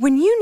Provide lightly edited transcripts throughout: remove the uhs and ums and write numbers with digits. When you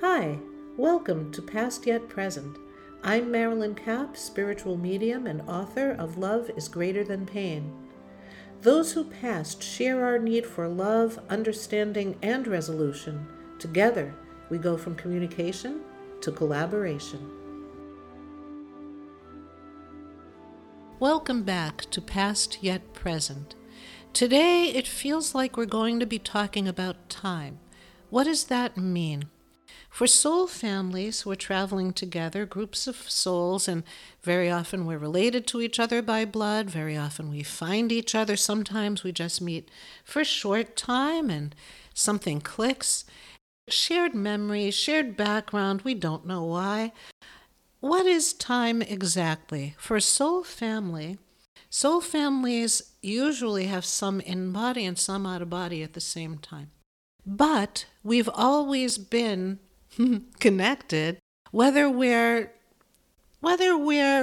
Hi, welcome to Past Yet Present. I'm Marilyn Kapp, spiritual medium and author of Love is Greater Than Pain. Those who passed share our need for love, understanding, and resolution. Together, we go from communication to collaboration. Welcome back to Past Yet Present. Today, it feels like we're going to be talking about time. What does that mean? For soul families, we're traveling together, groups of souls, and very often we're related to each other by blood. Very often we find each other. Sometimes we just meet for a short time and something clicks. Shared memory, shared background, we don't know why. What is time exactly? For a soul family, soul families usually have some in-body and some out-of-body at the same time. But we've always been connected, whether we're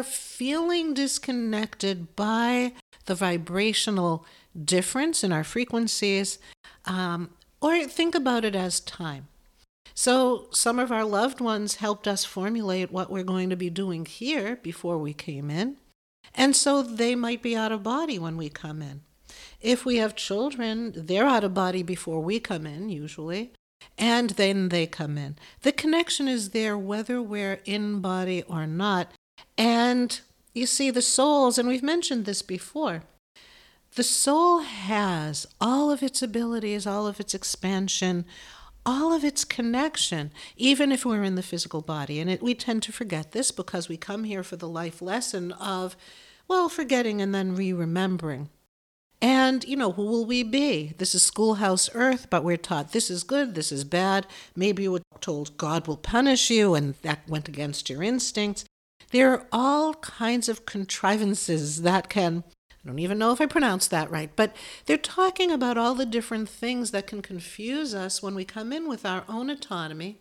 feeling disconnected by the vibrational difference in our frequencies, or think about it as time. So some of our loved ones helped us formulate what we're going to be doing here before we came in, and so they might be out of body when we come in. If we have children, they're out of body before we come in, usually, and then they come in. The connection is there whether we're in body or not. And you see the souls, and we've mentioned this before, the soul has all of its abilities, all of its expansion, all of its connection, even if we're in the physical body. And we tend to forget this because we come here for the life lesson of, forgetting and then re-remembering. And, who will we be? This is schoolhouse earth, but we're taught this is good, this is bad. Maybe we're told God will punish you, and that went against your instincts. There are all kinds of contrivances that can, I don't even know if I pronounced that right, but they're talking about all the different things that can confuse us when we come in with our own autonomy.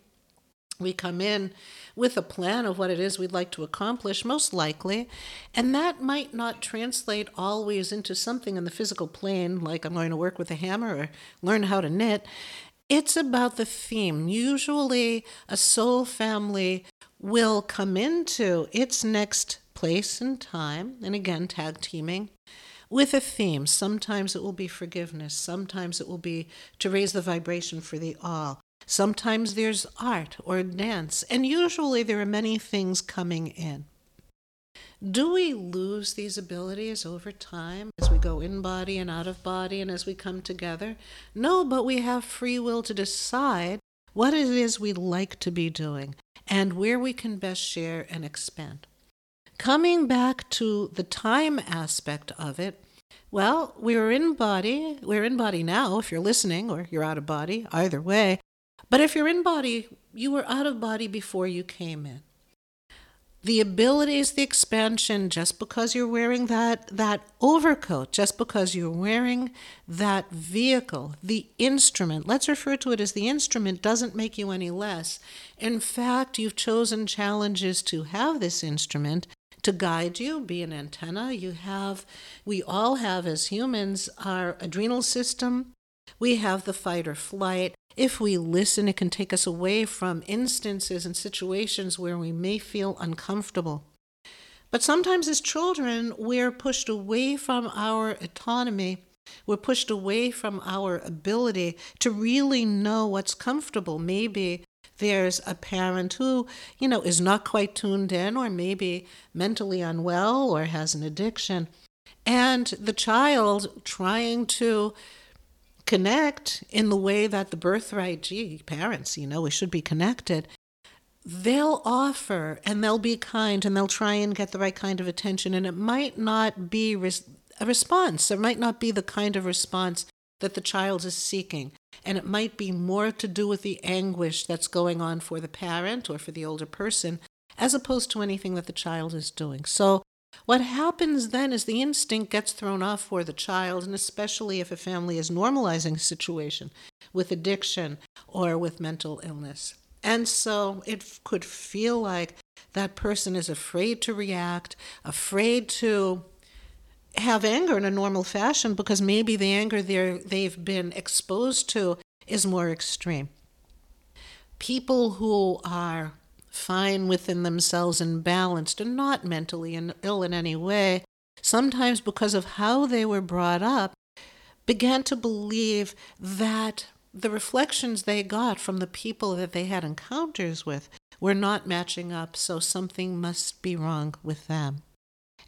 We come in with a plan of what it is we'd like to accomplish, most likely, and that might not translate always into something in the physical plane, like I'm going to work with a hammer or learn how to knit. It's about the theme. Usually a soul family will come into its next place and time, and again, tag teaming, with a theme. Sometimes it will be forgiveness. Sometimes it will be to raise the vibration for the all. Sometimes there's art or dance, and usually there are many things coming in. Do we lose these abilities over time as we go in body and out of body and as we come together? No, but we have free will to decide what it is we like to be doing and where we can best share and expand. Coming back to the time aspect of it, we're in body now if you're listening, or you're out of body, either way. But if you're in body, you were out of body before you came in. The abilities, the expansion, just because you're wearing that overcoat, just because you're wearing that vehicle, the instrument, let's refer to it as the instrument, doesn't make you any less. In fact, you've chosen challenges to have this instrument to guide you, be an antenna. We all have as humans our adrenal system. We have the fight or flight. If we listen, it can take us away from instances and situations where we may feel uncomfortable. But sometimes as children, we're pushed away from our autonomy. We're pushed away from our ability to really know what's comfortable. Maybe there's a parent who, is not quite tuned in, or maybe mentally unwell, or has an addiction. And the child trying to connect in the way that the birthright, parents, we should be connected. They'll offer, and they'll be kind, and they'll try and get the right kind of attention. And it might not be a response. It might not be the kind of response that the child is seeking. And it might be more to do with the anguish that's going on for the parent or for the older person, as opposed to anything that the child is doing. So what happens then is the instinct gets thrown off for the child, and especially if a family is normalizing a situation with addiction or with mental illness. And so it could feel like that person is afraid to react, afraid to have anger in a normal fashion, because maybe the anger they've been exposed to is more extreme. People who are fine within themselves and balanced and not mentally ill in any way, sometimes because of how they were brought up, began to believe that the reflections they got from the people that they had encounters with were not matching up, so something must be wrong with them.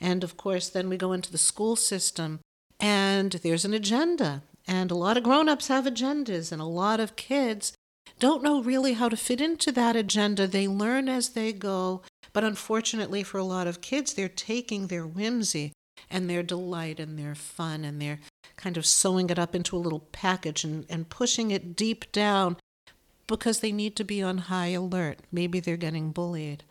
And of course, then we go into the school system, and there's an agenda. And a lot of grown-ups have agendas, and a lot of kids don't know really how to fit into that agenda. They learn as they go, but unfortunately for a lot of kids, they're taking their whimsy and their delight and their fun, and they're kind of sewing it up into a little package and pushing it deep down because they need to be on high alert. Maybe they're getting bullied.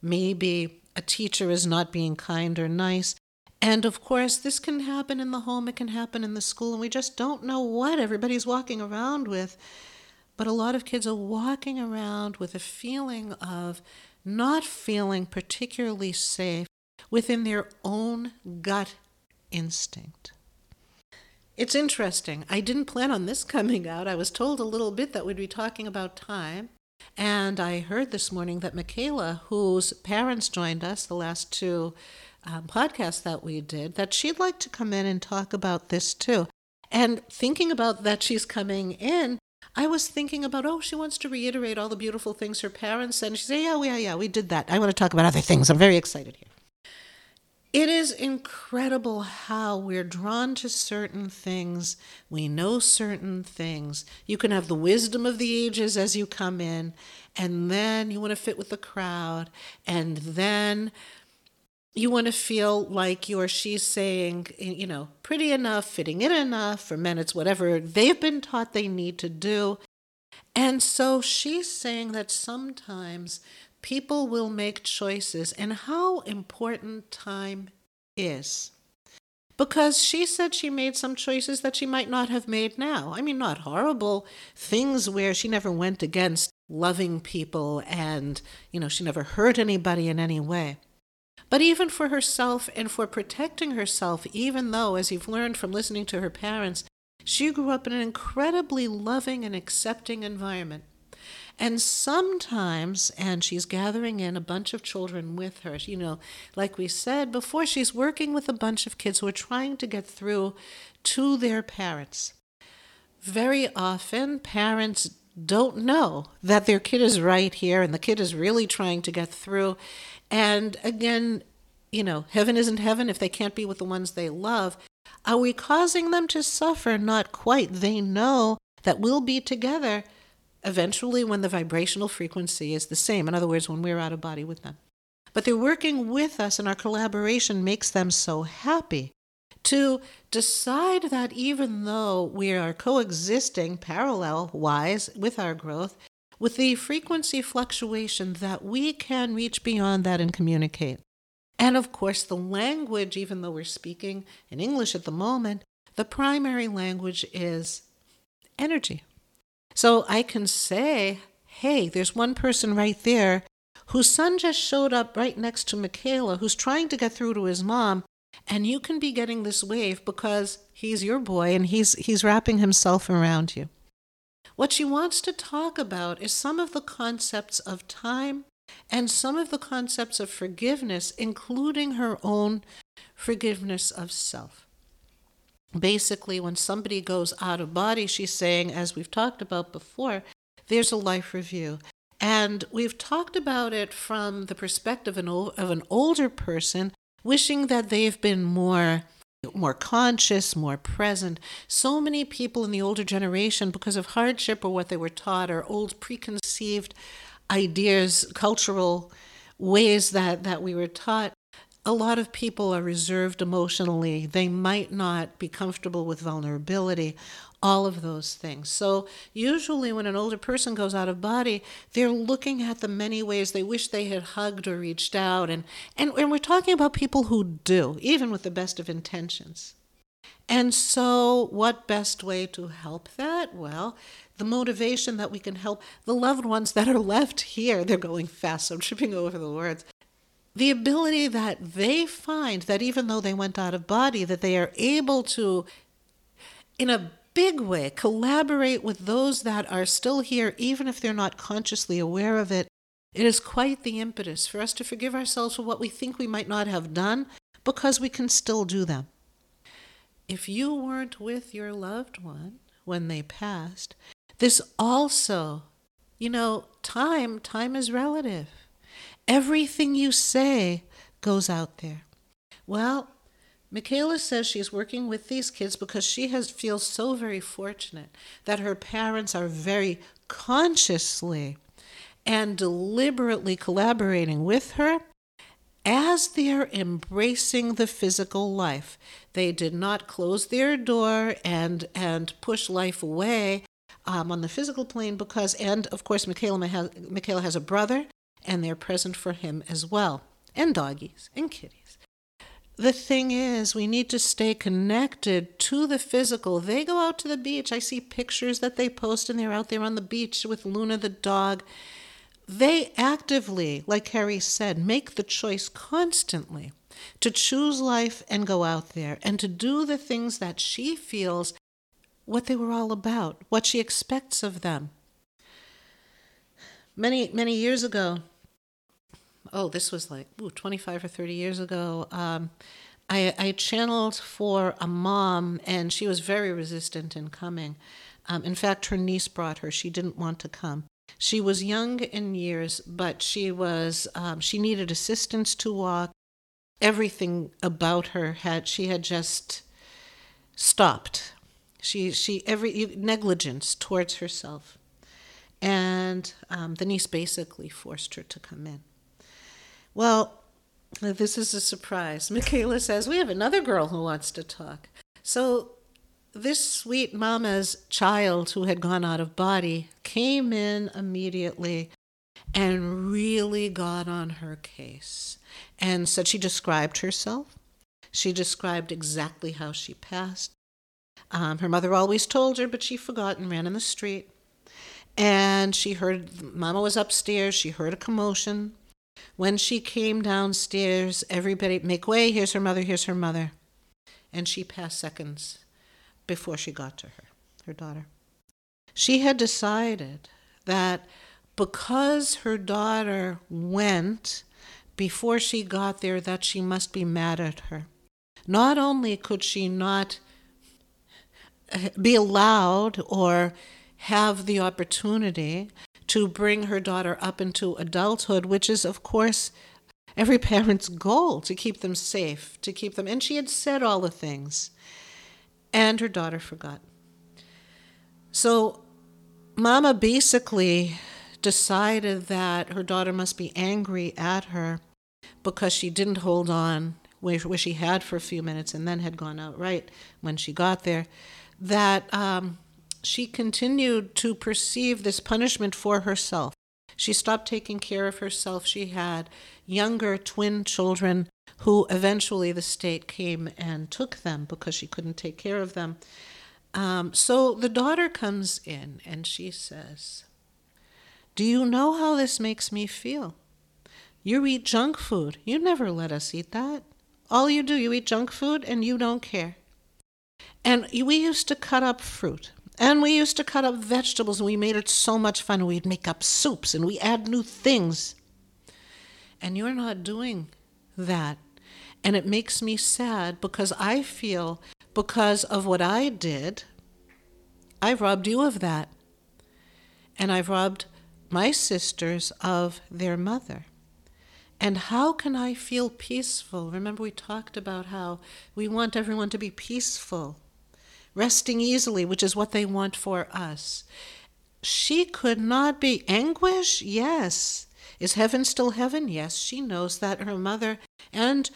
Maybe a teacher is not being kind or nice. And of course, this can happen in the home, it can happen in the school, and we just don't know what everybody's walking around with. But a lot of kids are walking around with a feeling of not feeling particularly safe within their own gut instinct. It's interesting. I didn't plan on this coming out. I was told a little bit that we'd be talking about time. And I heard this morning that Michaela, whose parents joined us the last two podcasts that we did, that she'd like to come in and talk about this too. And thinking about that she's coming in, I was thinking about, she wants to reiterate all the beautiful things her parents said. And she said, yeah, we did that. I want to talk about other things. I'm very excited here. It is incredible how we're drawn to certain things. We know certain things. You can have the wisdom of the ages as you come in, and then you want to fit with the crowd, and then you want to feel like she's saying, pretty enough, fitting in enough. For men, it's whatever they've been taught they need to do. And so she's saying that sometimes people will make choices, and how important time is. Because she said she made some choices that she might not have made now. I mean, not horrible things where she never went against loving people and, she never hurt anybody in any way. But even for herself and for protecting herself, even though, as you've learned from listening to her parents, she grew up in an incredibly loving and accepting environment. And sometimes, and she's gathering in a bunch of children with her, like we said before, she's working with a bunch of kids who are trying to get through to their parents. Very often, parents don't know that their kid is right here and the kid is really trying to get through. And again, heaven isn't heaven if they can't be with the ones they love. Are we causing them to suffer? Not quite. They know that we'll be together eventually when the vibrational frequency is the same. In other words, when we're out of body with them. But they're working with us, and our collaboration makes them so happy to decide that even though we are coexisting parallel-wise with our growth, with the frequency fluctuation, that we can reach beyond that and communicate. And of course, the language, even though we're speaking in English at the moment, the primary language is energy. So I can say, hey, there's one person right there whose son just showed up right next to Michaela, who's trying to get through to his mom, and you can be getting this wave because he's your boy and he's wrapping himself around you. What she wants to talk about is some of the concepts of time and some of the concepts of forgiveness, including her own forgiveness of self. Basically, when somebody goes out of body, she's saying, as we've talked about before, there's a life review. And we've talked about it from the perspective of an older person, wishing that they've been more conscious, more present. So many people in the older generation, because of hardship or what they were taught or old preconceived ideas, cultural ways that we were taught, a lot of people are reserved emotionally. They might not be comfortable with vulnerability, all of those things. So usually when an older person goes out of body, they're looking at the many ways they wish they had hugged or reached out. And we're talking about people who do, even with the best of intentions. And so what best way to help that? Well, the motivation that we can help the loved ones that are left here, they're going fast, so I'm tripping over the words. The ability that they find that even though they went out of body, that they are able to, in a big way, collaborate with those that are still here, even if they're not consciously aware of it. It is quite the impetus for us to forgive ourselves for what we think we might not have done, because we can still do them. If you weren't with your loved one when they passed, this also, time is relative. Everything you say goes out there. Well, Michaela says she's working with these kids because she feels so very fortunate that her parents are very consciously and deliberately collaborating with her as they're embracing the physical life. They did not close their door and push life away on the physical plane because, and of course, Michaela has a brother, and they're present for him as well, and doggies, and kitties. The thing is, we need to stay connected to the physical. They go out to the beach. I see pictures that they post, and they're out there on the beach with Luna the dog. They actively, like Harry said, make the choice constantly to choose life and go out there and to do the things that she feels what they were all about, what she expects of them. Many, many years ago, this was 25 or 30 years ago, I channeled for a mom, and she was very resistant in coming. In fact, her niece brought her. She didn't want to come. She was young in years, but she needed assistance to walk. Everything about her she had just stopped. Negligence towards herself. And the niece basically forced her to come in. Well, this is a surprise. Michaela says, we have another girl who wants to talk. So this sweet mama's child who had gone out of body came in immediately and really got on her case. And so she described herself. She described exactly how she passed. Her mother always told her, but she forgot and ran in the street. And she heard, Mama was upstairs, she heard a commotion. When she came downstairs, everybody, make way, here's her mother. And she passed seconds before she got to her daughter. She had decided that because her daughter went before she got there, that she must be mad at her. Not only could she not be allowed or have the opportunity to bring her daughter up into adulthood, which is, of course, every parent's goal, to keep them safe, and she had said all the things, and her daughter forgot. So Mama basically decided that her daughter must be angry at her because she didn't hold on where she had for a few minutes and then had gone out right when she got there, that she continued to perceive this punishment for herself. She stopped taking care of herself. She had younger twin children who eventually the state came and took them because she couldn't take care of them. So the daughter comes in and she says, "Do you know how this makes me feel? You eat junk food. You never let us eat that. All you do, you eat junk food and you don't care. And we used to cut up fruit. And we used to cut up vegetables, and we made it so much fun. We'd make up soups, and we add new things. And you're not doing that. And it makes me sad because I feel because of what I did, I've robbed you of that. And I've robbed my sisters of their mother. And how can I feel peaceful? Remember, we talked about how we want everyone to be peaceful, resting easily, which is what they want for us. She could not be. Anguish? Yes. Is heaven still heaven? Yes. She knows that her mother and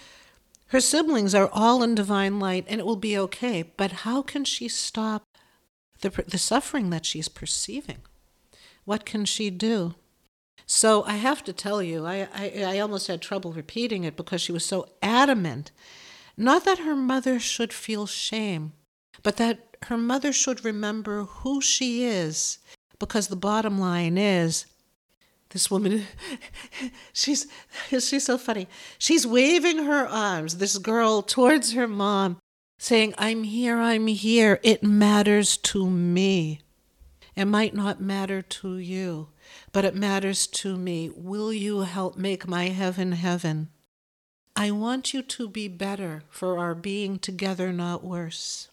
her siblings are all in divine light, and it will be okay. But how can she stop the suffering that she's perceiving? What can she do? So I have to tell you, I almost had trouble repeating it because she was so adamant. Not that her mother should feel shame, but that her mother should remember who she is, because the bottom line is, this woman, she's so funny. She's waving her arms, this girl, towards her mom, saying, I'm here, it matters to me. It might not matter to you, but it matters to me. Will you help make my heaven heaven? I want you to be better for our being together, not worse.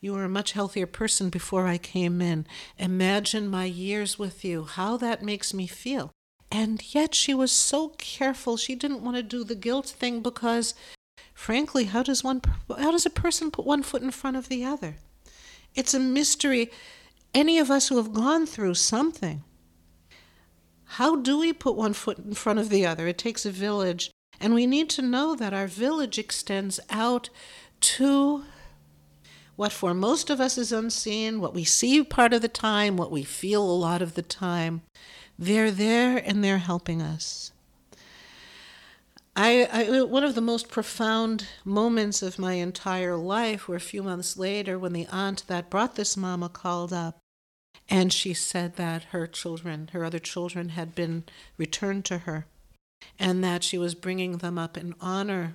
You were a much healthier person before I came in. Imagine my years with you, how that makes me feel. And yet she was so careful. She didn't want to do the guilt thing because, frankly, how does a person put one foot in front of the other? It's a mystery. Any of us who have gone through something, how do we put one foot in front of the other? It takes a village, and we need to know that our village extends out to what for most of us is unseen, what we see part of the time, what we feel a lot of the time. They're there, and they're helping us. One of the most profound moments of my entire life were a few months later when the aunt that brought this mama called up, and she said that her other children had been returned to her, and that she was bringing them up in honor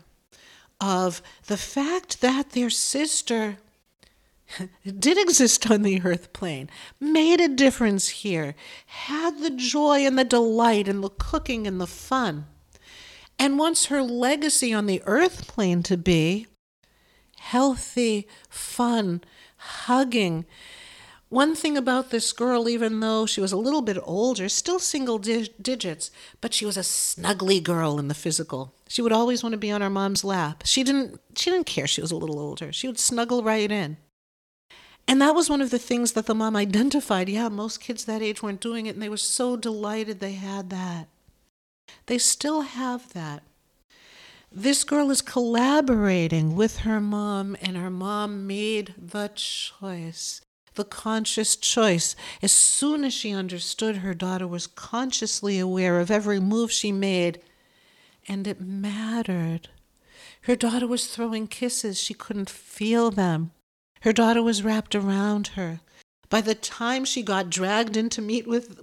of the fact that their sister did exist on the earth plane, made a difference here, had the joy and the delight and the cooking and the fun, and wants her legacy on the earth plane to be healthy, fun, hugging. One thing about this girl, even though she was a little bit older, still single digits, but she was a snuggly girl in the physical. She would always want to be on her mom's lap. She didn't care she was a little older. She would snuggle right in. And that was one of the things that the mom identified. Yeah, most kids that age weren't doing it, and they were so delighted they had that. They still have that. This girl is collaborating with her mom, and her mom made the choice, the conscious choice. As soon as she understood, her daughter was consciously aware of every move she made, and it mattered. Her daughter was throwing kisses. She couldn't feel them. Her daughter was wrapped around her. By the time she got dragged in to meet with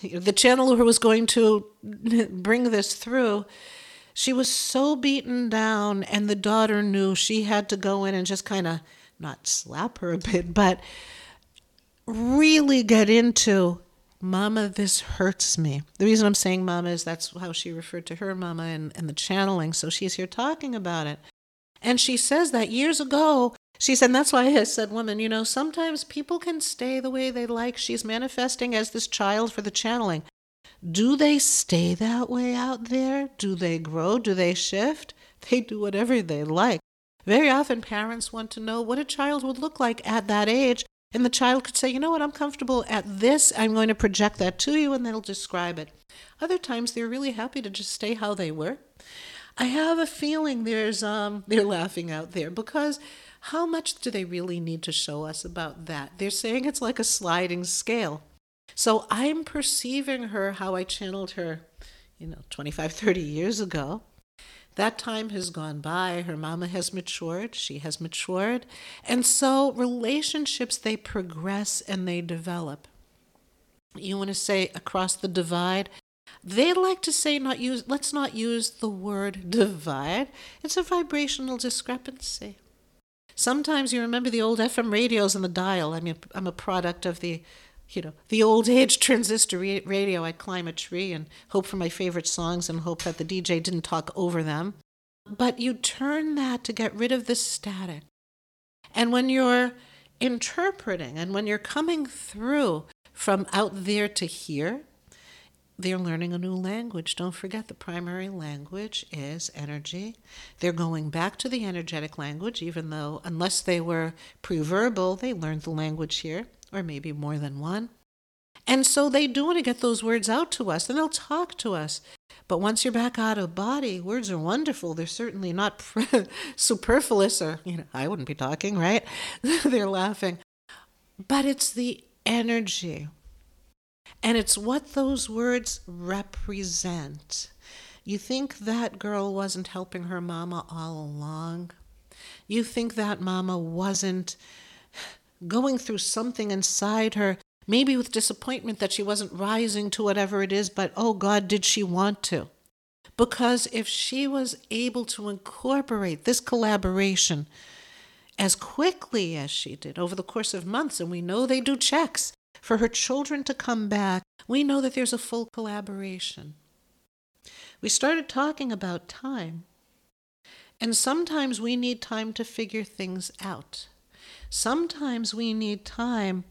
the channel who was going to bring this through, she was so beaten down, and the daughter knew she had to go in and just kind of, not slap her a bit, but really get into, Mama, this hurts me. The reason I'm saying Mama is that's how she referred to her Mama and the channeling, so she's here talking about it. And she says that years ago, she said, and that's why I said, woman, sometimes people can stay the way they like. She's manifesting as this child for the channeling. Do they stay that way out there? Do they grow? Do they shift? They do whatever they like. Very often parents want to know what a child would look like at that age. And the child could say, you know what, I'm comfortable at this. I'm going to project that to you, and they'll describe it. Other times they're really happy to just stay how they were. I have a feeling they're laughing out there because how much do they really need to show us about that? They're saying it's like a sliding scale. So I'm perceiving her how I channeled her, 25, 30 years ago. That time has gone by. Her mama has matured. She has matured. And so relationships, they progress and they develop. You want to say across the divide? They like to say let's not use the word divide. It's a vibrational discrepancy. Sometimes you remember the old FM radios and the dial. I mean, I'm a product of the, you know, the old age transistor radio. I'd climb a tree and hope for my favorite songs and hope that the DJ didn't talk over them. But you turn that to get rid of the static. And when you're interpreting and when you're coming through from out there to here, they're learning a new language. Don't forget, the primary language is energy. They're going back to the energetic language, even though, unless they were pre-verbal, they learned the language here, or maybe more than one. And so they do want to get those words out to us, and they'll talk to us. But once you're back out of body, words are wonderful. They're certainly not superfluous, or, you know, I wouldn't be talking, right? They're laughing. But it's the energy. And it's what those words represent. You think that girl wasn't helping her mama all along? You think that mama wasn't going through something inside her, maybe with disappointment that she wasn't rising to whatever it is, but oh God, did she want to? Because if she was able to incorporate this collaboration as quickly as she did over the course of months, and we know they do checks, for her children to come back, we know that there's a full collaboration. We started talking about time. And sometimes we need time to figure things out. Sometimes we need time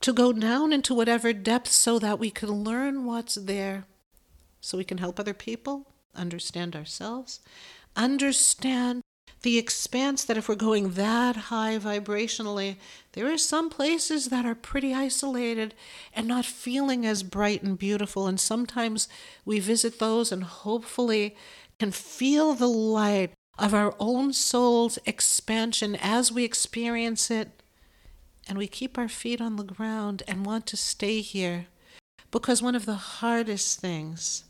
to go down into whatever depth so that we can learn what's there, so we can help other people, understand ourselves, understand the expanse that if we're going that high vibrationally, there are some places that are pretty isolated and not feeling as bright and beautiful. And sometimes we visit those and hopefully can feel the light of our own soul's expansion as we experience it. And we keep our feet on the ground and want to stay here. Because one of the hardest things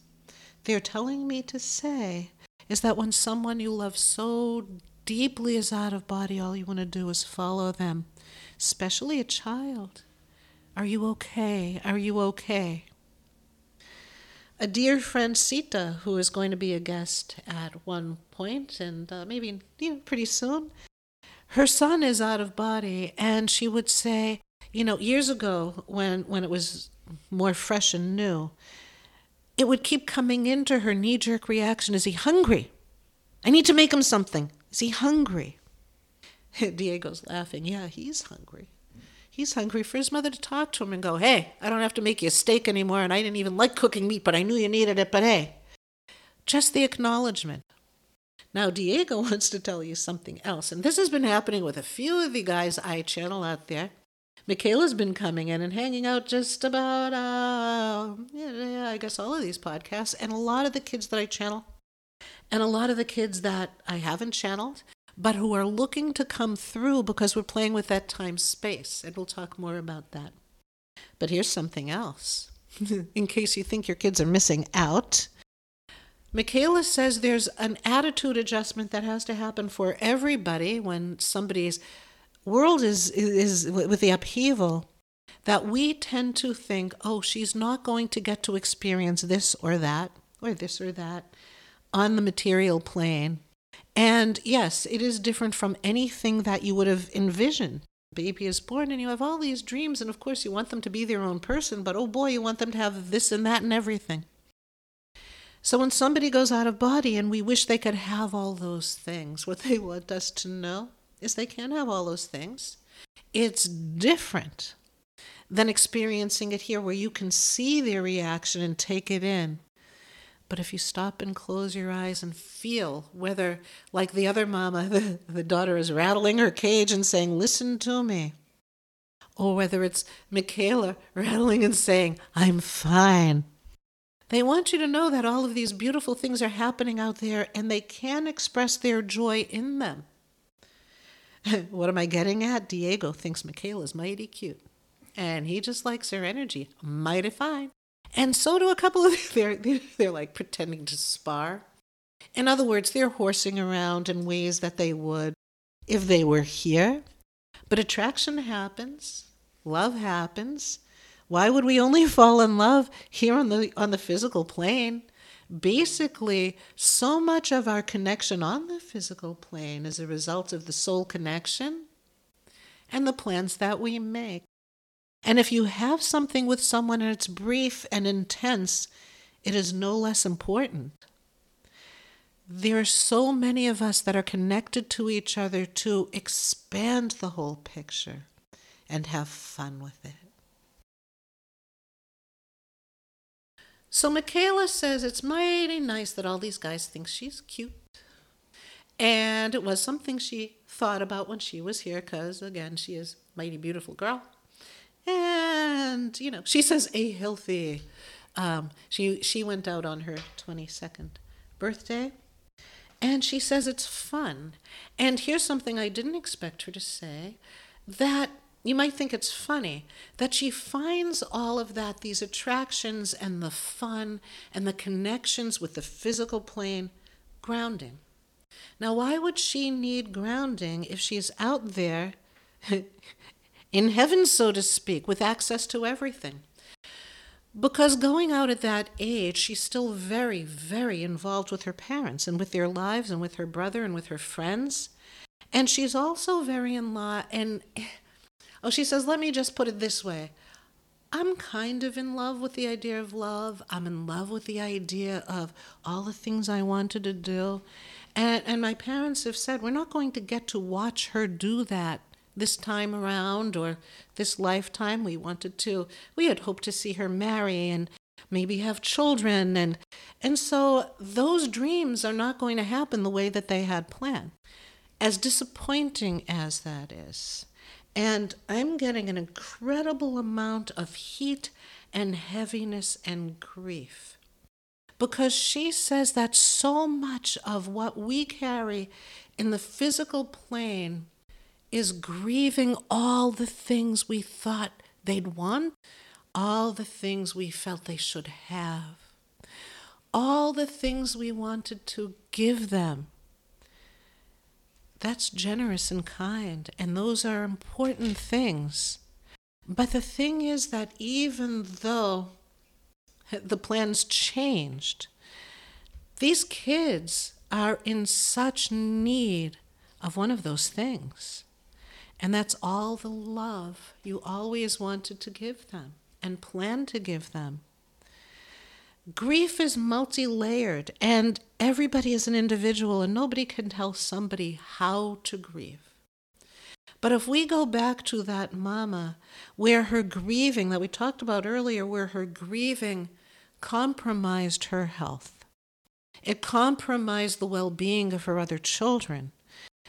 they're telling me to say is that when someone you love so deeply is out of body, all you want to do is follow them, especially a child. Are you okay? Are you okay? A dear friend, Sita, who is going to be a guest at one point, and maybe, you know, pretty soon, her son is out of body, and she would say, you know, years ago when it was more fresh and new, it would keep coming into her knee-jerk reaction. Is he hungry? I need to make him something. Is he hungry? Diego's laughing. Yeah, he's hungry. He's hungry for his mother to talk to him and go, hey, I don't have to make you a steak anymore, and I didn't even like cooking meat, but I knew you needed it, but hey. Just the acknowledgement. Now, Diego wants to tell you something else, and this has been happening with a few of the guys I channel out there. Michaela's been coming in and hanging out just about, I guess, all of these podcasts, and a lot of the kids that I channel, and a lot of the kids that I haven't channeled, but who are looking to come through because we're playing with that time space, and we'll talk more about that. But here's something else, in case you think your kids are missing out. Michaela says there's an attitude adjustment that has to happen for everybody when somebody's world is with the upheaval, that we tend to think, oh, she's not going to get to experience this or that, or this or that, on the material plane. And yes, it is different from anything that you would have envisioned. Baby is born and you have all these dreams, and of course you want them to be their own person, but oh boy, you want them to have this and that and everything. So when somebody goes out of body and we wish they could have all those things, what they want us to know is they can't have all those things. It's different than experiencing it here where you can see their reaction and take it in. But if you stop and close your eyes and feel whether, like the other mama, the daughter is rattling her cage and saying, listen to me, or whether it's Michaela rattling and saying, I'm fine. They want you to know that all of these beautiful things are happening out there and they can express their joy in them. What am I getting at? Diego thinks Michaela's mighty cute. And he just likes her energy. Mighty fine. And so do a couple of they're like pretending to spar. In other words, they're horsing around in ways that they would if they were here. But attraction happens. Love happens. Why would we only fall in love here on the physical plane? basically so much of our connection on the physical plane is a result of the soul connection and the plans that we make. And if you have something with someone and it's brief and intense, it is no less important. There are so many of us that are connected to each other to expand the whole picture and have fun with it. So Michaela says, it's mighty nice that all these guys think she's cute. And it was something she thought about when she was here because, again, she is a mighty beautiful girl. And, you know, she says a healthy. She went out on her 22nd birthday. And she says it's fun. And here's something I didn't expect her to say, that you might think it's funny, that she finds all of that, these attractions and the fun and the connections with the physical plane, grounding. Now, why would she need grounding if she's out there in heaven, so to speak, with access to everything? Because going out at that age, she's still very, very involved with her parents and with their lives and with her brother and with her friends. And she's also very in love. And, oh, she says, let me just put it this way. I'm kind of in love with the idea of love. I'm in love with the idea of all the things I wanted to do. And my parents have said, we're not going to get to watch her do that this time around or this lifetime. We had hoped to see her marry and maybe have children. And so those dreams are not going to happen the way that they had planned. As disappointing as that is. And I'm getting an incredible amount of heat and heaviness and grief. Because she says that so much of what we carry in the physical plane is grieving all the things we thought they'd want, all the things we felt they should have, all the things we wanted to give them. That's generous and kind, and those are important things. But the thing is that even though the plans changed, these kids are in such need of one of those things. And that's all the love you always wanted to give them and planned to give them. Grief is multi-layered, and everybody is an individual, and nobody can tell somebody how to grieve. But if we go back to that mama, where her grieving, that we talked about earlier, where her grieving compromised her health, it compromised the well-being of her other children,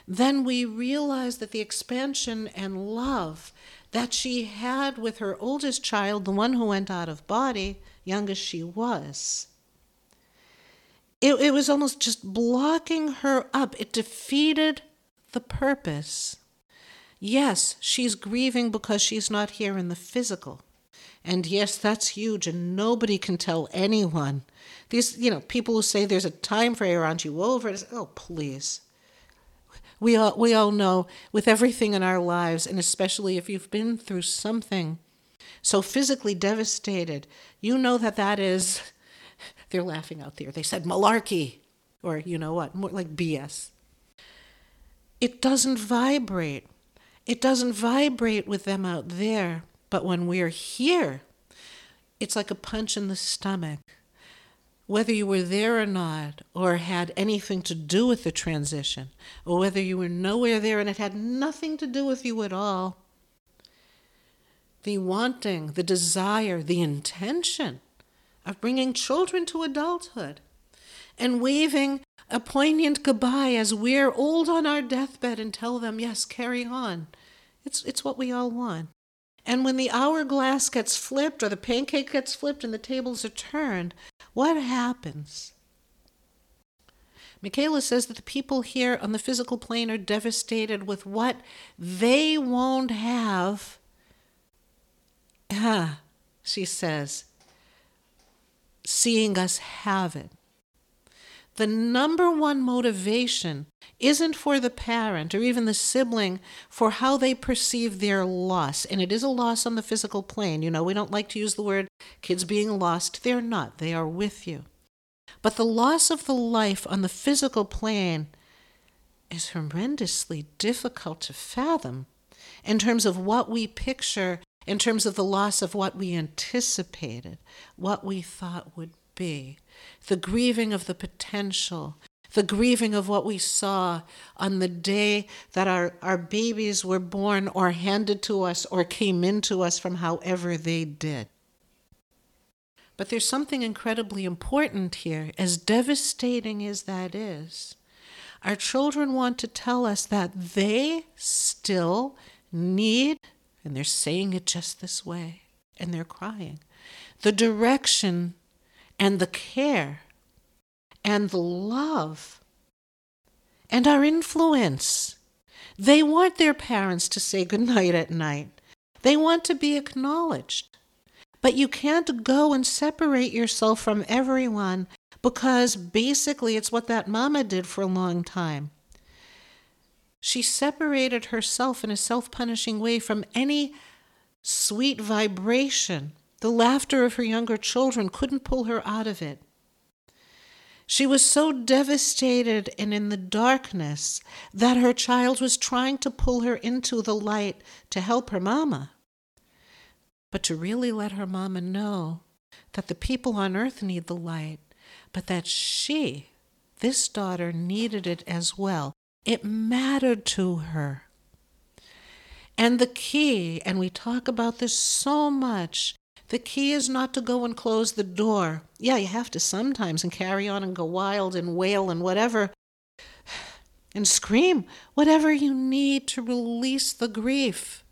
then we realize that the expansion and love that she had with her oldest child, the one who went out of body, young as she was, it was almost just blocking her up. It defeated the purpose. Yes, she's grieving because she's not here in the physical. And yes, that's huge, and nobody can tell anyone. These, you know, people who say there's a time frame around you over, oh, please. We all know with everything in our lives, and especially if you've been through something so physically devastated, you know that is, they're laughing out there. They said malarkey, or you know what, more like BS. It doesn't vibrate. It doesn't vibrate with them out there. But when we're here, it's like a punch in the stomach. Whether you were there or not, or had anything to do with the transition, or whether you were nowhere there and it had nothing to do with you at all, the wanting, the desire, the intention of bringing children to adulthood and waving a poignant goodbye as we're old on our deathbed and tell them, yes, carry on. It's what we all want. And when the hourglass gets flipped or the pancake gets flipped and the tables are turned, what happens? Michaela says that the people here on the physical plane are devastated with what they won't have. She says, seeing us have it. The number one motivation isn't for the parent or even the sibling for how they perceive their loss. And it is a loss on the physical plane. You know, we don't like to use the word kids being lost. They're not. They are with you. But the loss of the life on the physical plane is horrendously difficult to fathom in terms of what we picture, in terms of the loss of what we anticipated, what we thought would be, the grieving of the potential, the grieving of what we saw on the day that our babies were born or handed to us or came into us from however they did. But there's something incredibly important here, as devastating as that is. Our children want to tell us that they still need, and they're saying it just this way, and they're crying, the direction and the care and the love and our influence. They want their parents to say goodnight at night. They want to be acknowledged. But you can't go and separate yourself from everyone, because basically it's what that mama did for a long time. She separated herself in a self-punishing way from any sweet vibration. The laughter of her younger children couldn't pull her out of it. She was so devastated and in the darkness that her child was trying to pull her into the light to help her mama. But to really let her mama know that the people on earth need the light, but that she, this daughter, needed it as well. It mattered to her. And the key, and we talk about this so much, the key is not to go and close the door. Yeah, you have to sometimes and carry on and go wild and wail and whatever, and scream, whatever you need to release the grief.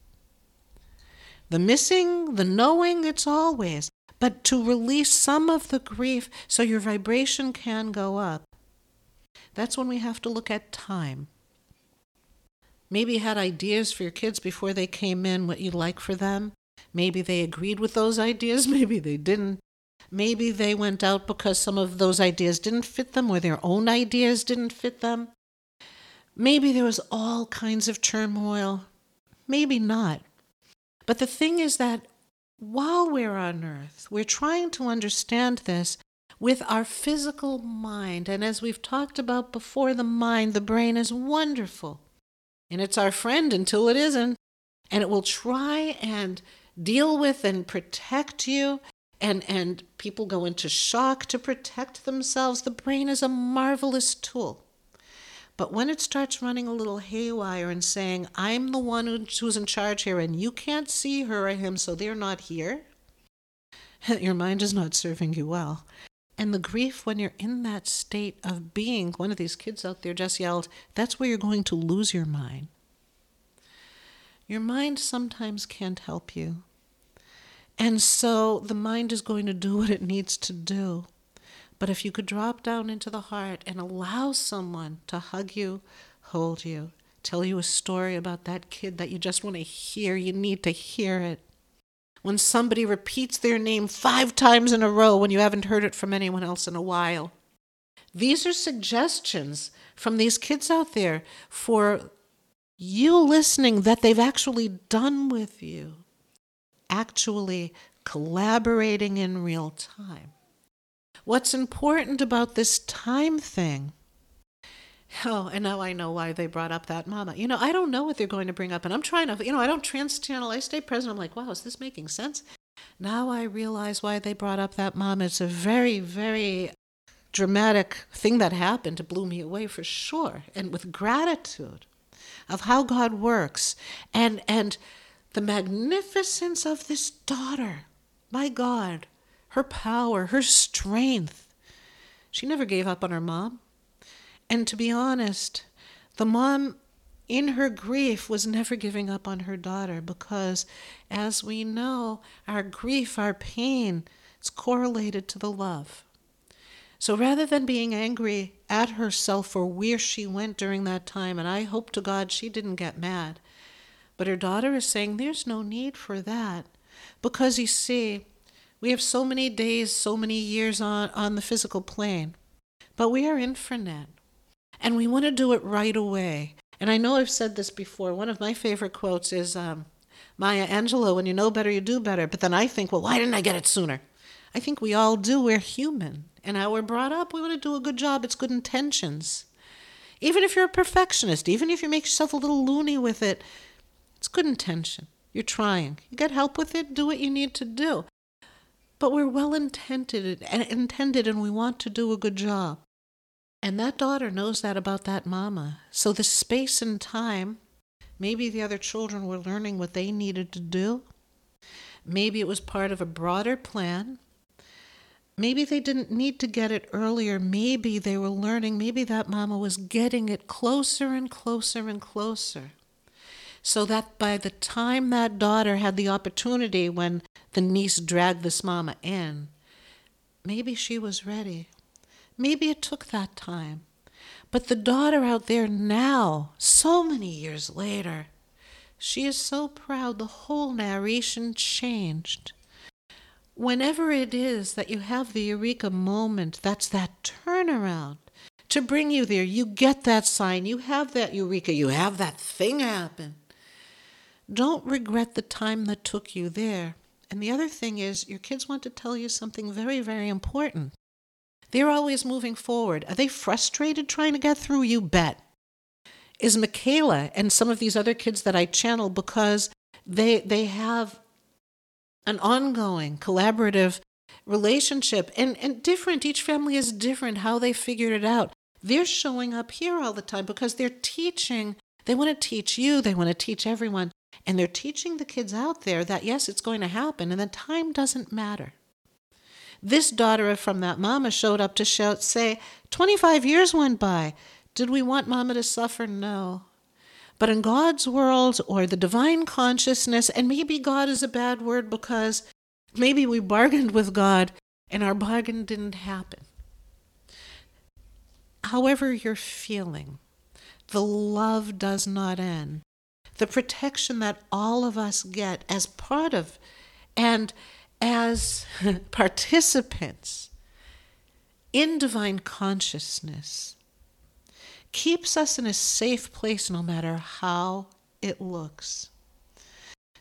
The missing, the knowing, it's always. But to release some of the grief so your vibration can go up. That's when we have to look at time. Maybe you had ideas for your kids before they came in, what you'd like for them. Maybe they agreed with those ideas. Maybe they didn't. Maybe they went out because some of those ideas didn't fit them, or their own ideas didn't fit them. Maybe there was all kinds of turmoil. Maybe not. But the thing is that while we're on earth, we're trying to understand this with our physical mind. And as we've talked about before, the mind, the brain is wonderful. And it's our friend until it isn't. And it will try and deal with and protect you. And people go into shock to protect themselves. The brain is a marvelous tool. But when it starts running a little haywire and saying, I'm the one who's in charge here and you can't see her or him, so they're not here, your mind is not serving you well. And the grief when you're in that state of being, one of these kids out there just yelled, that's where you're going to lose your mind. Your mind sometimes can't help you. And so the mind is going to do what it needs to do. But if you could drop down into the heart and allow someone to hug you, hold you, tell you a story about that kid that you just want to hear, you need to hear it. When somebody repeats their name 5 times in a row when you haven't heard it from anyone else in a while. These are suggestions from these kids out there for you listening that they've actually done with you, actually collaborating in real time. What's important about this time thing? Oh, and now I know why they brought up that mama. I don't know what they're going to bring up. And I'm trying to, I don't trans-channel. I stay present. I'm like, wow, is this making sense? Now I realize why they brought up that mama. It's a very, very dramatic thing that happened. It blew me away for sure. And with gratitude of how God works and the magnificence of this daughter, my God. Her power, her strength. She never gave up on her mom. And to be honest, the mom in her grief was never giving up on her daughter because, as we know, our grief, our pain, is correlated to the love. So rather than being angry at herself for where she went during that time, and I hope to God she didn't get mad, but her daughter is saying there's no need for that because, you see, we have so many days, so many years on the physical plane, but we are infinite, and we want to do it right away. And I know I've said this before. One of my favorite quotes is Maya Angelou, when you know better, you do better. But then I think, well, why didn't I get it sooner? I think we all do. We're human. And how we're brought up, we want to do a good job. It's good intentions. Even if you're a perfectionist, even if you make yourself a little loony with it, it's good intention. You're trying. You get help with it, do what you need to do. But we're well-intended and we want to do a good job. And that daughter knows that about that mama. So the space and time, maybe the other children were learning what they needed to do. Maybe it was part of a broader plan. Maybe they didn't need to get it earlier. Maybe they were learning. Maybe that mama was getting it closer and closer and closer. So that by the time that daughter had the opportunity when the niece dragged this mama in, maybe she was ready. Maybe it took that time. But the daughter out there now, so many years later, she is so proud. The whole narration changed. Whenever it is that you have the eureka moment, that's that turnaround to bring you there. You get that sign. You have that eureka. You have that thing happen. Don't regret the time that took you there. And the other thing is, your kids want to tell you something very, very important. They're always moving forward. Are they frustrated trying to get through? You bet. Is Michaela and some of these other kids that I channel, because they have an ongoing collaborative relationship and different. Each family is different how they figured it out. They're showing up here all the time because they're teaching. They want to teach you. They want to teach everyone. And they're teaching the kids out there that, yes, it's going to happen. And the time doesn't matter. This daughter from that mama showed up to say, 25 years went by. Did we want mama to suffer? No. But in God's world or the divine consciousness, and maybe God is a bad word because maybe we bargained with God and our bargain didn't happen. However you're feeling, the love does not end. The protection that all of us get as part of and as participants in divine consciousness keeps us in a safe place no matter how it looks.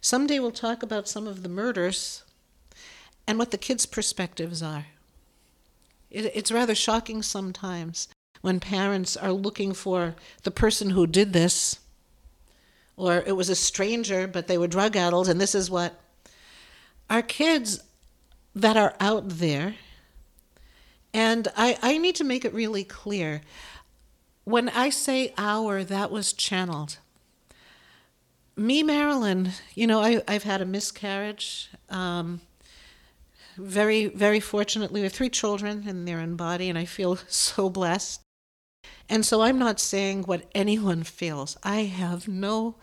Someday we'll talk about some of the murders and what the kids' perspectives are. It's rather shocking sometimes when parents are looking for the person who did this, or it was a stranger, but they were drug addicts, and this is what. Our kids that are out there, and I need to make it really clear. When I say our, that was channeled. Me, Marilyn, you know, I've had a miscarriage. Very, very fortunately, we have 3 children and they're in body, and I feel so blessed. And so I'm not saying what anyone feels. I have no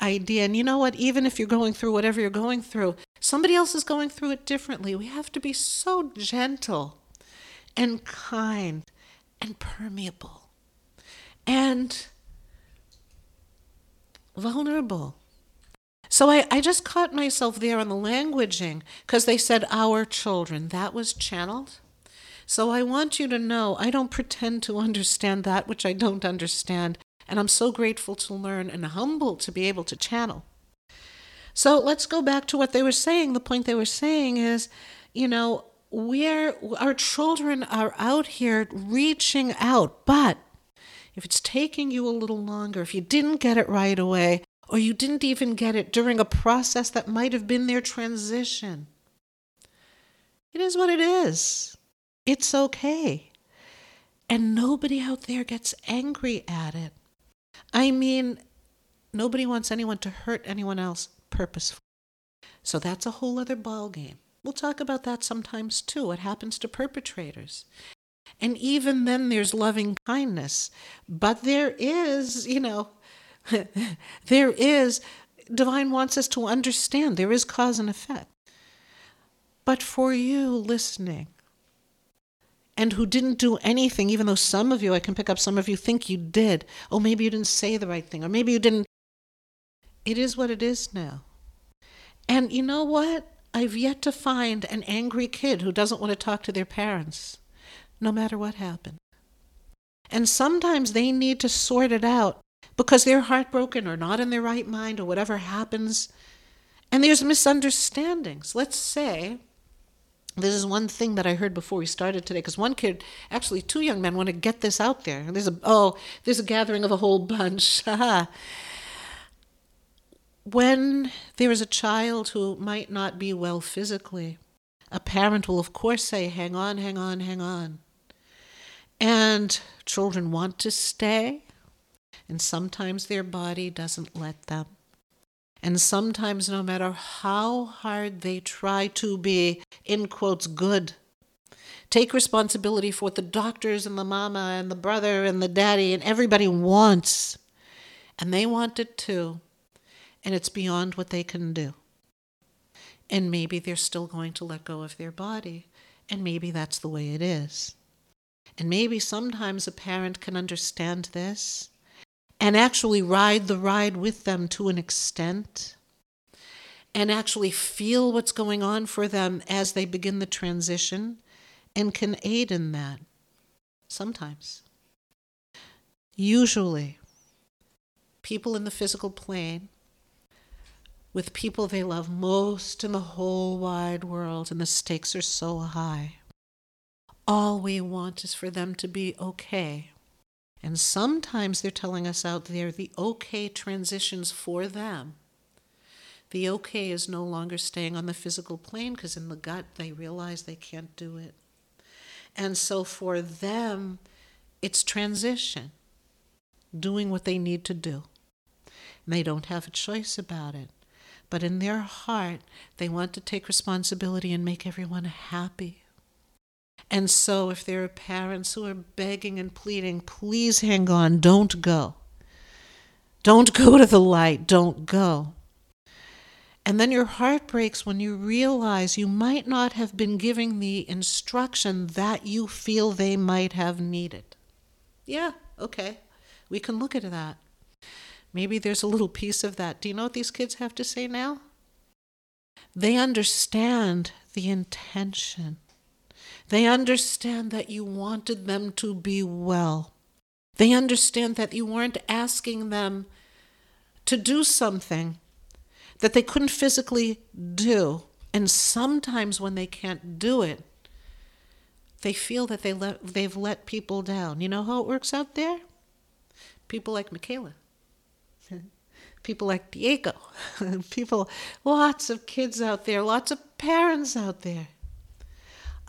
idea. And you know what? Even if you're going through whatever you're going through, somebody else is going through it differently. We have to be so gentle and kind and permeable. And vulnerable. So I just caught myself there on the languaging because they said our children. That was channeled. So I want you to know I don't pretend to understand that which I don't understand. And I'm so grateful to learn and humbled to be able to channel. So let's go back to what they were saying. The point they were saying is, you know, our children are out here reaching out, but if it's taking you a little longer, if you didn't get it right away, or you didn't even get it during a process that might have been their transition, it is what it is. It's okay. And nobody out there gets angry at it. I mean, nobody wants anyone to hurt anyone else purposefully. So that's a whole other ballgame. We'll talk about that sometimes too, what happens to perpetrators. And even then there's loving kindness, but there is, you know, there is, divine wants us to understand there is cause and effect. But for you listening and who didn't do anything, even though some of you, I can pick up some of you think you did, oh, maybe you didn't say the right thing, or maybe you didn't. It is what it is now. And you know what? I've yet to find an angry kid who doesn't want to talk to their parents. No matter what happened. And sometimes they need to sort it out because they're heartbroken or not in their right mind or whatever happens. And there's misunderstandings. Let's say This is one thing that I heard before we started today, because one kid, actually two young men, want to get this out there. And there's a gathering of a whole bunch. When there is a child who might not be well physically, a parent will, of course, say, hang on, hang on, hang on. And children want to stay, and sometimes their body doesn't let them. And sometimes, no matter how hard they try to be, in quotes, good, take responsibility for what the doctors and the mama and the brother and the daddy and everybody wants, and they want it too, and it's beyond what they can do. And maybe they're still going to let go of their body, and maybe that's the way it is. And maybe sometimes a parent can understand this and actually ride the ride with them to an extent, and actually feel what's going on for them as they begin the transition, and can aid in that. Sometimes. Usually, people in the physical plane, with people they love most in the whole wide world, and the stakes are so high, all we want is for them to be okay. And sometimes they're telling us out there the okay transitions for them. The okay is no longer staying on the physical plane, because in the gut they realize they can't do it. And so for them, it's transition, doing what they need to do. And they don't have a choice about it. But in their heart, they want to take responsibility and make everyone happy. And so if there are parents who are begging and pleading, please hang on, don't go. Don't go to the light, don't go. And then your heart breaks when you realize you might not have been giving the instruction that you feel they might have needed. Yeah, okay, we can look at that. Maybe there's a little piece of that. Do you know what these kids have to say now? They understand the intention. They understand that you wanted them to be well. They understand that you weren't asking them to do something that they couldn't physically do. And sometimes when they can't do it, they feel that they've let people down. You know how it works out there? People like Michaela. People like Diego. Lots of kids out there, lots of parents out there.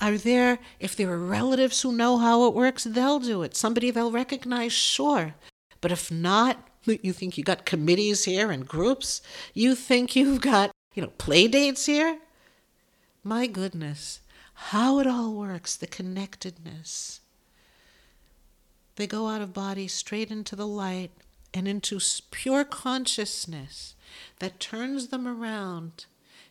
If there are relatives who know how it works, they'll do it. Somebody they'll recognize, sure. But if not, you think you got committees here and groups? You think you've got, play dates here? My goodness, how it all works, the connectedness. They go out of body straight into the light and into pure consciousness that turns them around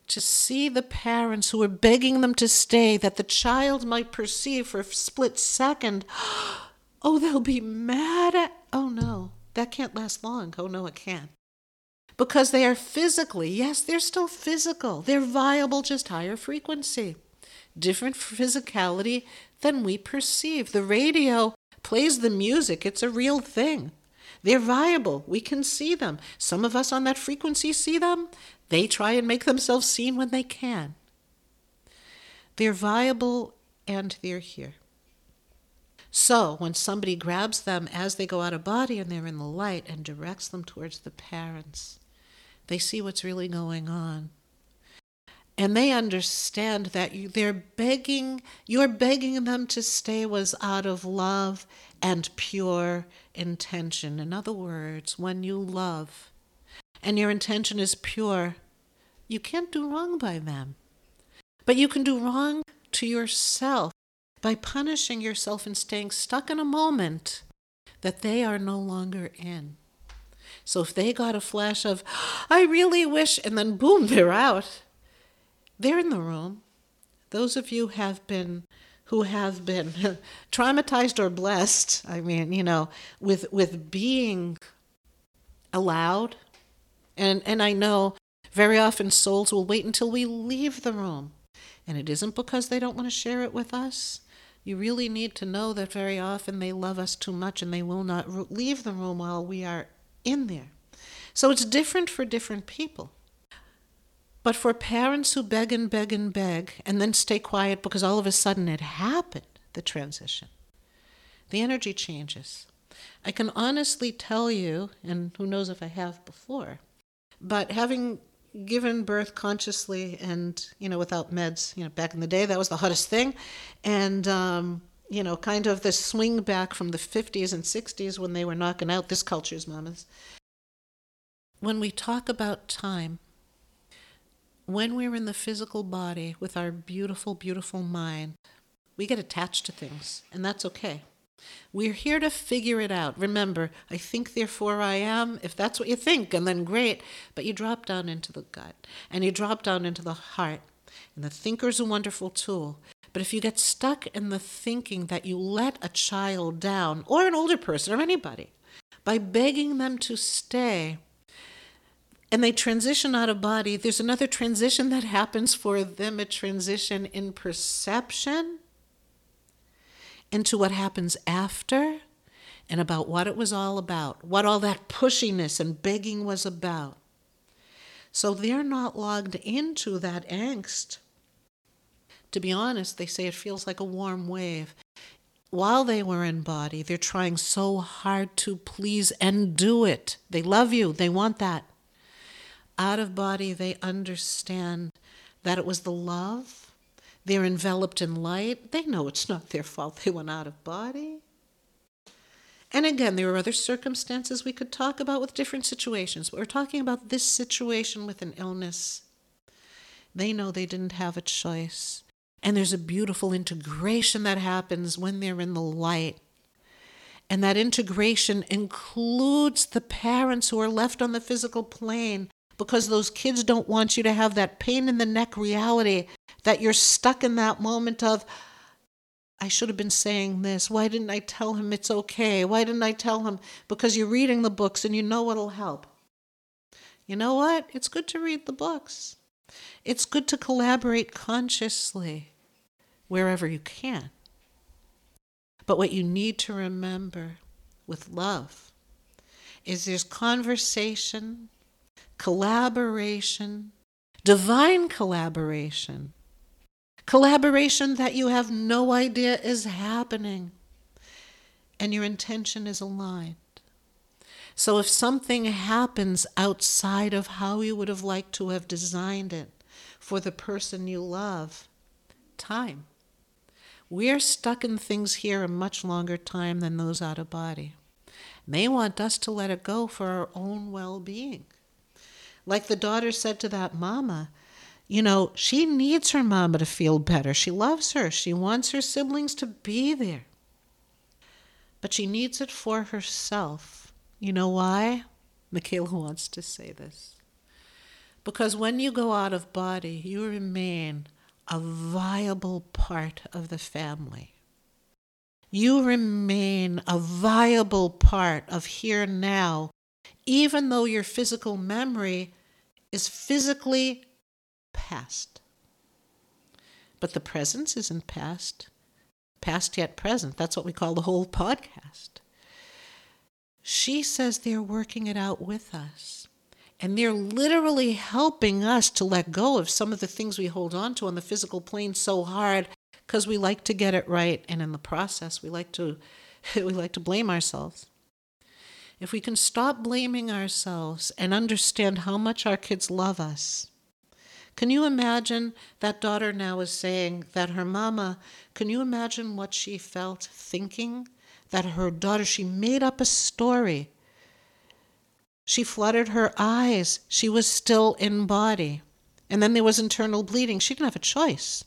to see the parents who are begging them to stay, that the child might perceive for a split second, oh, they'll be mad at, oh no, that can't last long. Oh no, it can't. Because they are physically, yes, they're still physical. They're viable, just higher frequency. Different physicality than we perceive. The radio plays the music. It's a real thing. They're viable. We can see them. Some of us on that frequency see them. They try and make themselves seen when they can. They're viable and they're here. So when somebody grabs them as they go out of body and they're in the light and directs them towards the parents, they see what's really going on. And they understand that your begging them to stay was out of love and pure intention. In other words, when you love and your intention is pure, you can't do wrong by them. But you can do wrong to yourself by punishing yourself and staying stuck in a moment that they are no longer in. So if they got a flash of, I really wish, and then boom, they're out. They're in the room. Those of you who have been traumatized or blessed, with being allowed. And I know very often souls will wait until we leave the room. And it isn't because they don't want to share it with us. You really need to know that very often they love us too much and they will not leave the room while we are in there. So it's different for different people. But for parents who beg and then stay quiet because all of a sudden it happened, the transition, the energy changes. I can honestly tell you, and who knows if I have before, but having given birth consciously and, without meds, back in the day, that was the hottest thing. And, kind of this swing back from the 50s and 60s when they were knocking out this culture's mamas. When we talk about time, when we're in the physical body with our beautiful, beautiful mind, we get attached to things, and that's okay. We're here to figure it out. Remember, I think, therefore I am. If that's what you think, and then great. But you drop down into the gut, and you drop down into the heart. And the thinker's a wonderful tool. But if you get stuck in the thinking that you let a child down, or an older person, or anybody, by begging them to stay, and they transition out of body, there's another transition that happens for them, a transition in perception, into what happens after and about what it was all about, what all that pushiness and begging was about. So they're not logged into that angst. To be honest, they say it feels like a warm wave. While they were in body, they're trying so hard to please and do it. They love you. They want that. Out of body, they understand that it was the love. They're enveloped in light. They know it's not their fault they went out of body. And again, there are other circumstances we could talk about with different situations, but we're talking about this situation with an illness. They know they didn't have a choice. And there's a beautiful integration that happens when they're in the light. And that integration includes the parents who are left on the physical plane, because those kids don't want you to have that pain in the neck reality that you're stuck in that moment of, I should have been saying this. Why didn't I tell him it's okay? Why didn't I tell him? Because you're reading the books and you know what'll help. You know what? It's good to read the books. It's good to collaborate consciously wherever you can. But what you need to remember with love is there's conversation, collaboration, divine collaboration, collaboration that you have no idea is happening, and your intention is aligned. So if something happens outside of how you would have liked to have designed it for the person you love, time. We're stuck in things here a much longer time than those out of body. And they want us to let it go for our own well-being. Like the daughter said to that mama, she needs her mama to feel better. She loves her. She wants her siblings to be there. But she needs it for herself. You know why? Michaela wants to say this. Because when you go out of body, you remain a viable part of the family. You remain a viable part of here now, even though your physical memory is physically past. But the presence isn't past. Past yet present. That's what we call the whole podcast. She says they're working it out with us. And they're literally helping us to let go of some of the things we hold on to on the physical plane so hard because we like to get it right. And in the process, we like to blame ourselves. If we can stop blaming ourselves and understand how much our kids love us. Can you imagine that daughter now is saying that her mama, can you imagine what she felt thinking that her daughter, she made up a story. She fluttered her eyes. She was still in body. And then there was internal bleeding. She didn't have a choice.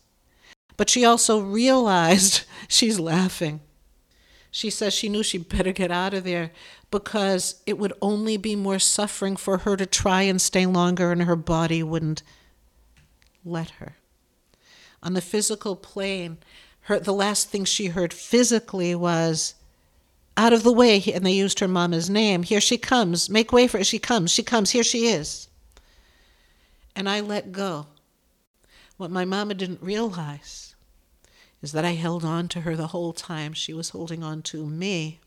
But she also realized she's laughing. She says she knew she better get out of there because it would only be more suffering for her to try and stay longer, and her body wouldn't let her. On the physical plane, the last thing she heard physically was, out of the way, and they used her mama's name. Here she comes. Make way for her. She comes. Here she is. And I let go. What my mama didn't realize is that I held on to her the whole time she was holding on to me.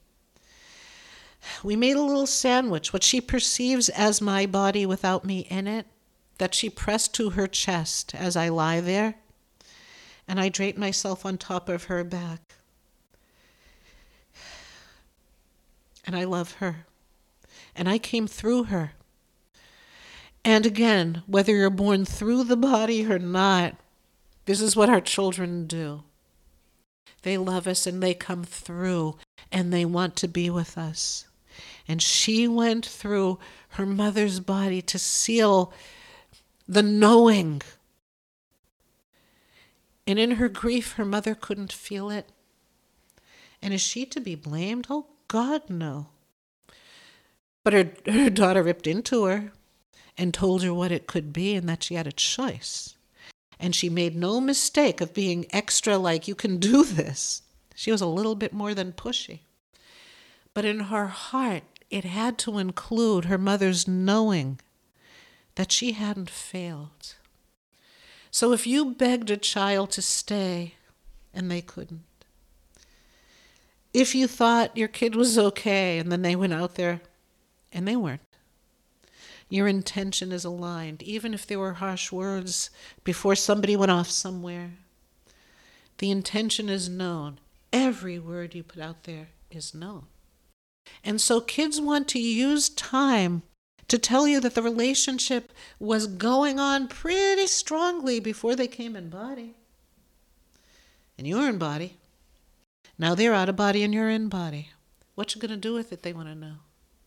We made a little sandwich, what she perceives as my body without me in it, that she pressed to her chest as I lie there, and I drape myself on top of her back. And I love her. And I came through her. And again, whether you're born through the body or not, this is what our children do. They love us and they come through and they want to be with us. And she went through her mother's body to seal the knowing. And in her grief, her mother couldn't feel it. And is she to be blamed? Oh, God, no. But her daughter ripped into her and told her what it could be and that she had a choice. And she made no mistake of being extra, like, you can do this. She was a little bit more than pushy. But in her heart, it had to include her mother's knowing that she hadn't failed. So if you begged a child to stay and they couldn't, if you thought your kid was okay and then they went out there and they weren't, your intention is aligned, even if there were harsh words before somebody went off somewhere. The intention is known. Every word you put out there is known. And so kids want to use time to tell you that the relationship was going on pretty strongly before they came in body. And you were in body. Now they're out of body and you're in body. What you going to do with it, they want to know.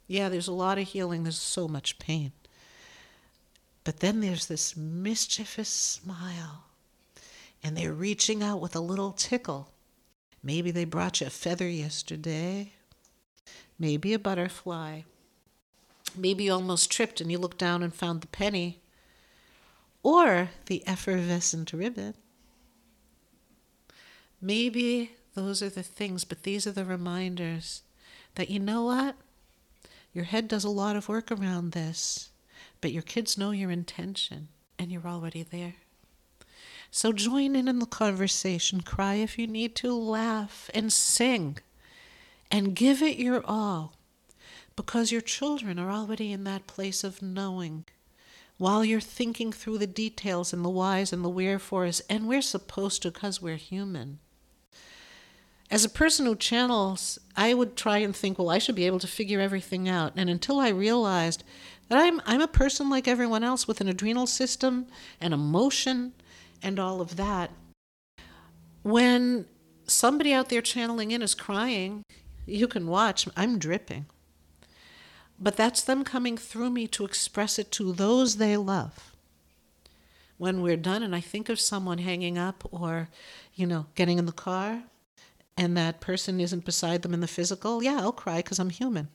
Yeah, there's a lot of healing. There's so much pain. But then there's this mischievous smile. And they're reaching out with a little tickle. Maybe they brought you a feather yesterday. Maybe a butterfly. Maybe you almost tripped and you looked down and found the penny. Or the effervescent ribbon. Maybe those are the things, but these are the reminders that, you know what? Your head does a lot of work around this, but your kids know your intention, and you're already there. So join in the conversation. Cry if you need to. Laugh and sing. And give it your all, because your children are already in that place of knowing while you're thinking through the details and the whys and the wherefores, and we're supposed to because we're human. As a person who channels, I would try and think, well, I should be able to figure everything out. And until I realized that I'm a person like everyone else with an adrenal system and emotion and all of that. When somebody out there channeling in is crying, you can watch, I'm dripping. But that's them coming through me to express it to those they love. When we're done and I think of someone hanging up or, getting in the car, and that person isn't beside them in the physical, yeah, I'll cry because I'm human.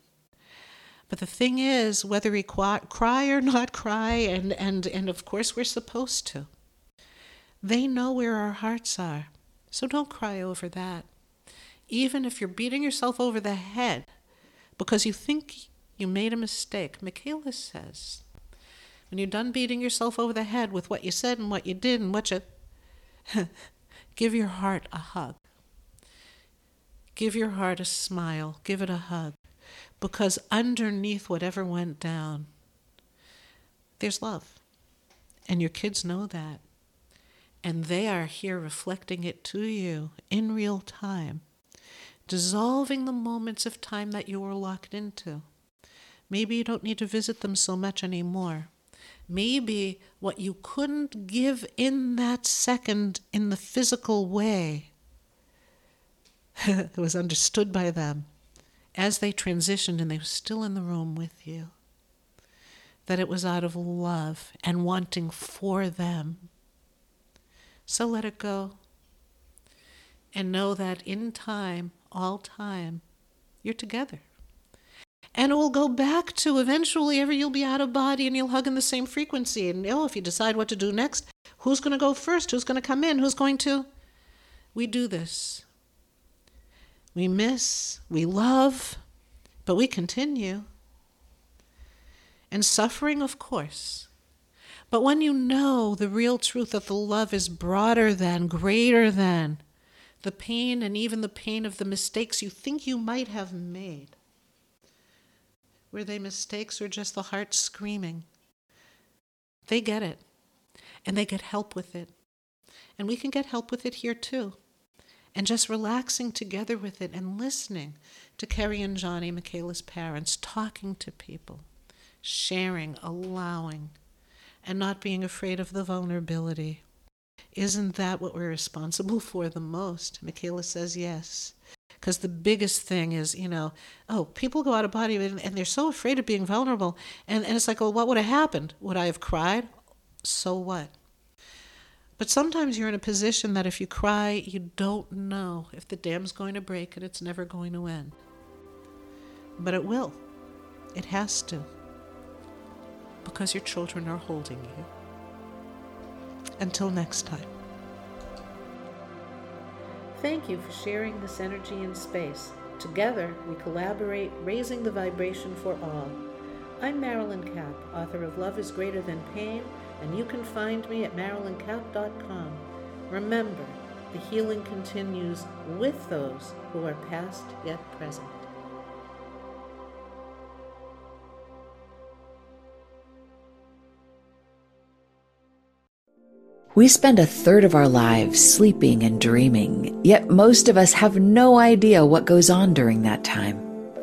But the thing is, whether we cry or not cry, and of course we're supposed to, they know where our hearts are. So don't cry over that. Even if you're beating yourself over the head because you think you made a mistake, Michaela says, when you're done beating yourself over the head with what you said and what you did and what you... give your heart a hug. Give your heart a smile. Give it a hug. Because underneath whatever went down, there's love. And your kids know that. And they are here reflecting it to you in real time. Dissolving the moments of time that you were locked into. Maybe you don't need to visit them so much anymore. Maybe what you couldn't give in that second in the physical way it was understood by them as they transitioned and they were still in the room with you, that it was out of love and wanting for them. So let it go and know that in time, all time, you're together. And it will go back to eventually ever you'll be out of body and you'll hug in the same frequency. And if you decide what to do next, who's going to go first? Who's going to come in? Who's going to? We do this. We miss, we love, but we continue. And suffering, of course. But when you know the real truth that the love is broader than, greater than, the pain and even the pain of the mistakes you think you might have made. Were they mistakes or just the heart screaming? They get it. And they get help with it. And we can get help with it here too. And just relaxing together with it and listening to Kerry and Johnny, Michaela's parents, talking to people, sharing, allowing, and not being afraid of the vulnerability. Isn't that what we're responsible for the most? Michaela says yes. Because the biggest thing is, people go out of body and they're so afraid of being vulnerable. And it's like, well, what would have happened? Would I have cried? So what? But sometimes you're in a position that if you cry, you don't know if the dam's going to break and it's never going to end. But it will. It has to. Because your children are holding you. Until next time. Thank you for sharing this energy and space. Together, we collaborate, raising the vibration for all. I'm Marilyn Kapp, author of Love is Greater Than Pain, and you can find me at MarilynKapp.com. Remember, the healing continues with those who are past yet present. We spend a third of our lives sleeping and dreaming, yet most of us have no idea what goes on during that time.